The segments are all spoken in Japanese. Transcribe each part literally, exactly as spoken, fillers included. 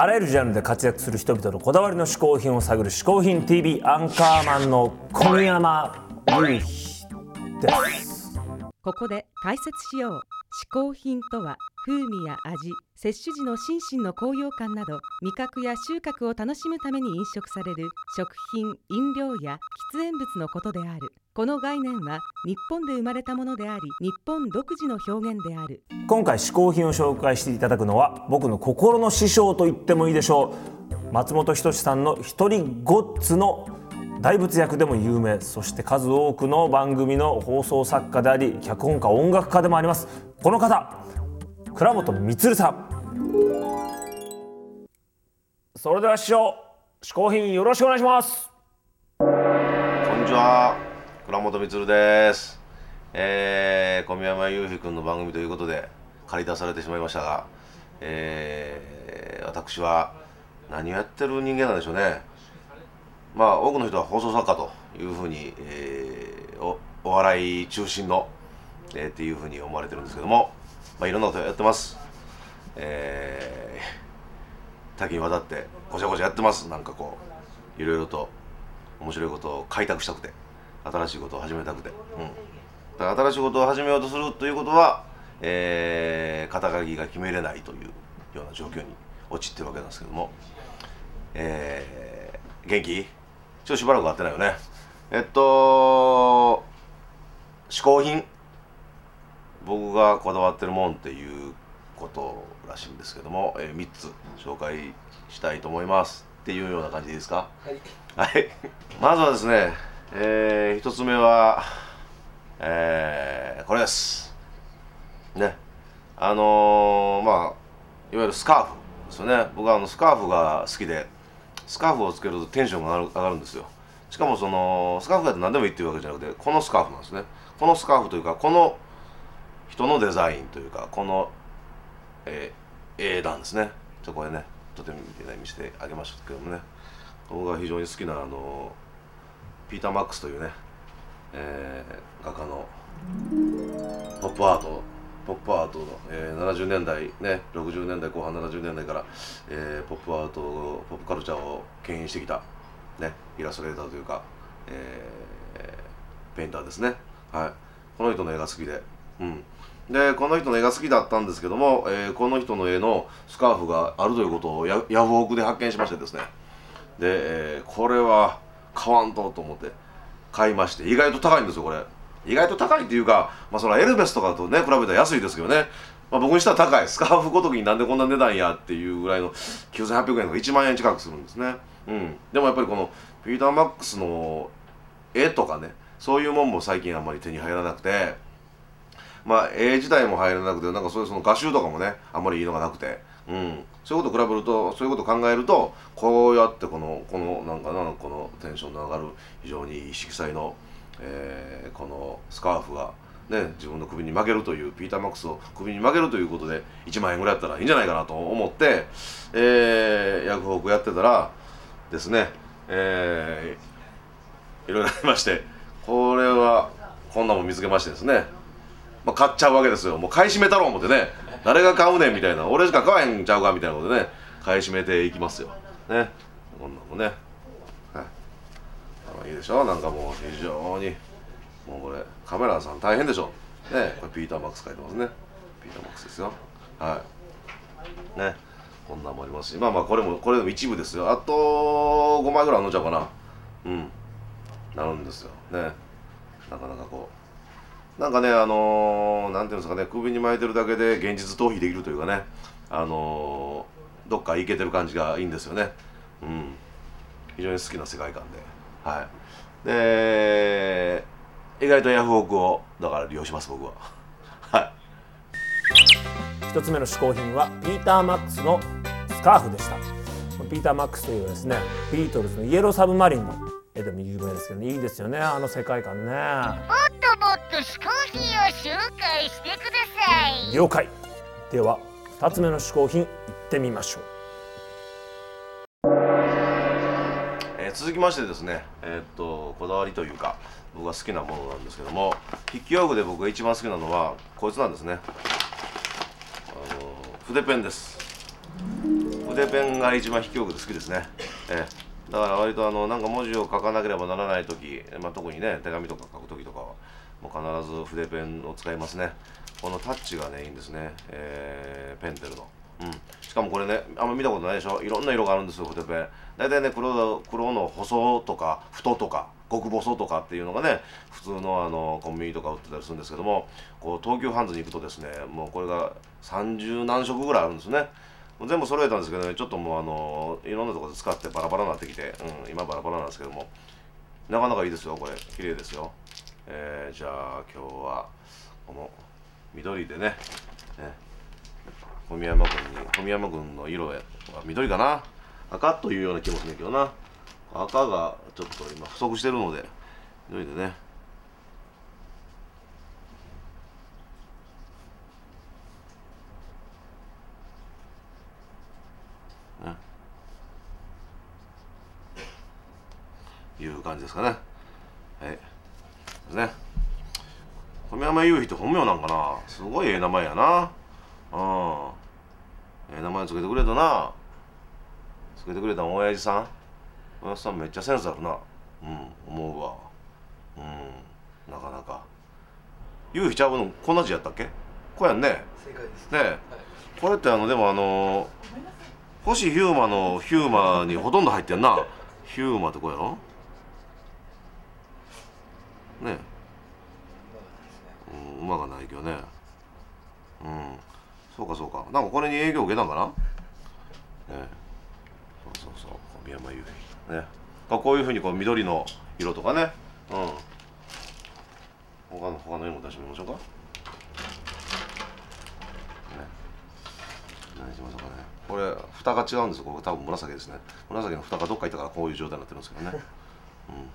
あらゆるジャンルで活躍する人々のこだわりの嗜好品を探る嗜好品 ティーブイ アンカーマンの小山雄飛です。ここで解説しよう。嗜好品とは風味や味、摂取時の心身の高揚感など味覚や収穫を楽しむために飲食される食品、飲料や喫煙物のことである。この概念は日本で生まれたものであり、日本独自の表現である。今回嗜好品を紹介していただくのは僕の心の師匠と言ってもいいでしょう。松本人志さんの一人ごっつの大仏役でも有名、そして数多くの番組の放送作家であり、脚本家、音楽家でもあります。この方、倉本充さん。それでは師匠、嗜好品よろしくお願いします。こんにちは、倉本充です。えー、小山雄飛君の番組ということで借り出されてしまいましたが、えー、私は何をやってる人間なんでしょうね。まあ、多くの人は放送作家というふうに、えー、お, お笑い中心の、えー、っていうふうに思われてるんですけども、まあ、いろんなことやってます。えー、多岐にわたってごちゃごちゃやってます。なんかこういろいろと面白いことを開拓したくて、新しいことを始めたくて、うん、だから新しいことを始めようとするということは、えー、肩書きが決めれないというような状況に陥ってるわけなんですけども、えー、元気？ちょっとしばらく会ってないよね。えっと嗜好品、僕がこだわってるもんっていうことらしいんですけども、えー、みっつ紹介したいと思いますっていうような感じでいいですか？はい、はい、まずはですね、えー、ひとつめは、えー、これですね。あのー、まあいわゆるスカーフですよね。僕はあのスカーフが好きで、スカーフをつけるとテンションが上がるんですよ。しかもそのスカーフだって何でもいいっていうわけじゃなくて、このスカーフなんですね。このスカーフというか、この人のデザインというか、このえー、英断ですね。ちょっとこれね、とても見せてあげましたけどもね、僕が非常に好きなあのピーター・マックスというね、えー、画家のポップアートポップアートの、えー、ななじゅうねんだいね、ろくじゅうねんだいこう半、ななじゅうねんだいから、えー、ポップアートを、ポップカルチャーを牽引してきた、ね、イラストレーターというか、えー、ペインターですね。はい、この人の絵が好きで、うん、でこの人の絵が好きだったんですけども、えー、この人の絵のスカーフがあるということをヤフオクで発見しましてですね、で、えー、これは買わんとと思って買いまして、意外と高いんですよ。これ意外と高いっていうか、まあ、それはエルメスとかとね比べたら安いですけどね、まあ、僕にしたら高い。スカーフごときになんでこんな値段やっていうぐらいのきゅうせんはっぴゃくえんとかいちまんえん近くするんですね。うん、でもやっぱりこのピーター・マックスの絵とかね、そういうもんも最近あんまり手に入らなくて、まあ、絵自体も入らなくて、なんかそういうその画集とかもね、あんまりいいのがなくて、うん、そういうことを比べると、そういうことを考えると、こうやってこの、このなんかな、このテンションの上がる非常に色彩の、えー、このスカーフがね、自分の首に巻けるという、ピーター・マックスを首に巻けるということで、いちまんえんぐらいだったらいいんじゃないかなと思って、えー、ヤフオクやってたらですね、えー、いろいろありまして、これはこんなもん見つけましてですね。まあ、買っちゃうわけですよ。もう買い占めたろう思ってね、誰が買うねんみたいな、俺しか買わへんちゃうかみたいなことでね、買い占めていきますよね。こんなもんね、はい、いいでしょ。なんかもう非常にもうこれカメラさん大変でしょね。これピーター・マックス書いてますね。ピーター・マックスですよ。はいね、こんなもありますし、まあまあこれもこれでも一部ですよ。あとごまいぐらいあんのちゃうかな、うんなるんですよね。なかなかこうなんかね、あのー、なんていうんですかね、首に巻いてるだけで現実逃避できるというかね、あのー、どっか行けてる感じがいいんですよね。うん、非常に好きな世界観で、はい。で、意外とヤフオクをだから利用します、僕は。はい。一つ目の嗜好品はピーター・マックスのスカーフでした。ピーター・マックスというですね、ビートルズのイエロー・サブマリンの絵でも有名ですけど、ね、いいですよね、あの世界観ね。もっと嗜好品を紹介してください。了解。ではふたつめの嗜好品いってみましょう。えー、続きましてですね、えー、っとこだわりというか僕が好きなものなんですけども、筆記用具で僕が一番好きなのはこいつなんですね。あの筆ペンです。筆筆ペンが一番筆記用具で好きですね。えー、だから割とあのなんか文字を書かなければならない時、まあ、特にね手紙とか書く時とかはもう必ず筆ペンを使いますね。このタッチがねいいんですね、えー、ペンテルの。うん、しかもこれねあんま見たことないでしょ。いろんな色があるんですよ筆ペン。大体ね 黒, 黒の細とか太とか極細とかっていうのがね普通のあのコンビニとか売ってたりするんですけども、こう東急ハンズに行くとですねもうこれがさんじゅうなんしょくぐらいあるんですね。全部揃えたんですけどねちょっともうあのいろんなところで使ってバラバラになってきて、うん、今バラバラなんですけどもなかなかいいですよこれ綺麗ですよ。えー、じゃあ今日はこの緑でねね小宮山君に、小宮山君の色は緑かな赤というような気もするけどな。赤がちょっと今不足してるので緑でね。ね。いう感じですかね。はい。ですね。小宮山雄飛って本名なんかな。すごいええ名前やな。うん。えー、名前つけてくれたな。つけてくれたの親父さん。親父さんめっちゃセンスあるな。うん、思うわ。うん、なかなか。ゆうひちゃうの、こんな字やったっけ。こうやんね。正解です。ね、はい、これってあの、でもあのー。星ヒューマのヒューマにほとんど入ってんな。ヒューマってこうやろ。ね。うん、うまがないけどね。うん。そうかそうか。なんかこれに影響を受けたんかな。ねえ、そうそうそう。小宮山雄飛ね。こういうふうにこう緑の色とかね。うん。他の他の色も出してみましょうか。ね。何しましょうかね。これ蓋が違うんですよ。これ多分紫ですね。紫の蓋がどっか行ったからこういう状態になってるんですけどね。うん。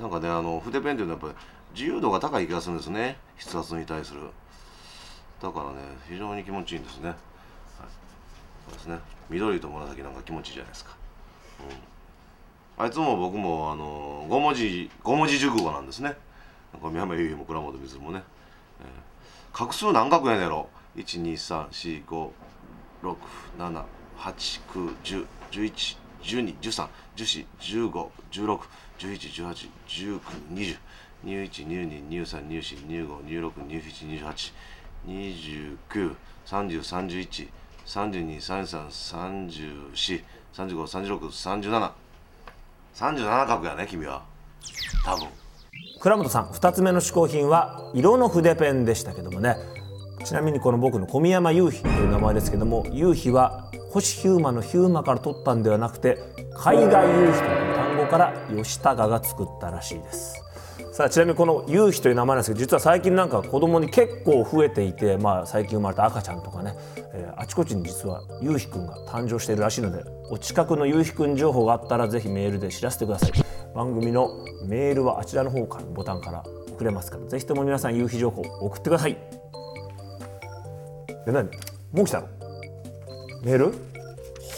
なんかねあの筆ペンっていうのはやっぱり自由度が高い気がするんですね筆圧に対する。だからね非常に気持ちいいんですね。はい、そうですね緑と紫なんか気持ちいいじゃないですか。うん、あいつも僕もあのご文字ご文字熟語なんですね。小宮山雄飛も倉本光もね、えー、画数何画やねやろ。いち に さん し ご ろく しち はち きゅう じゅう じゅういち じゅうに じゅうさん じゅうよん じゅうご じゅうろく じゅうなな さんじゅうさん じゅういち さんじゅうに さんじゅういち さんじゅうに さんじゅうよん さんじゅうに さんじゅうさん さんじゅうよん さんじゅうご さんじゅうろく さんじゅうなな さんじゅうなな 画やね君は多分。倉本さんふたつめの試行品は色の筆ペンでしたけどもね。ちなみにこの僕の小宮山雄飛という名前ですけども、雄飛は星ヒューマのヒューマから取ったんではなくて海外雄飛という単語から吉高が作ったらしいです。さあちなみにこの雄飛という名前なんですけど、実は最近なんか子供に結構増えていて、まあ、最近生まれた赤ちゃんとかね、えー、あちこちに実は雄飛くんが誕生しているらしいので、お近くの雄飛くん情報があったらぜひメールで知らせてください。番組のメールはあちらの方からボタンから送れますから、ぜひとも皆さん雄飛情報を送ってください。え、何もう来たのメール。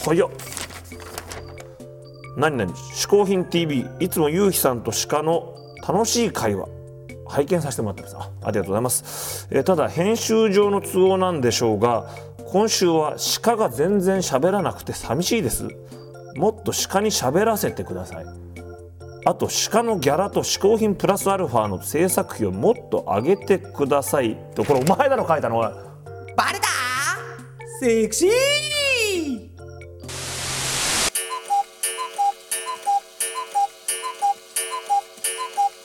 はいよ。何何嗜好品 ティーブイ いつも雄飛さんと鹿の楽しい会話拝見させてもらってます。 あ, ありがとうございます。えただ編集上の都合なんでしょうが、今週は鹿が全然喋らなくて寂しいです。もっと鹿に喋らせてください。あと鹿のギャラと嗜好品プラスアルファの制作費をもっと上げてくださいと。これお前だろ書いたの。おいバレたーセクシー。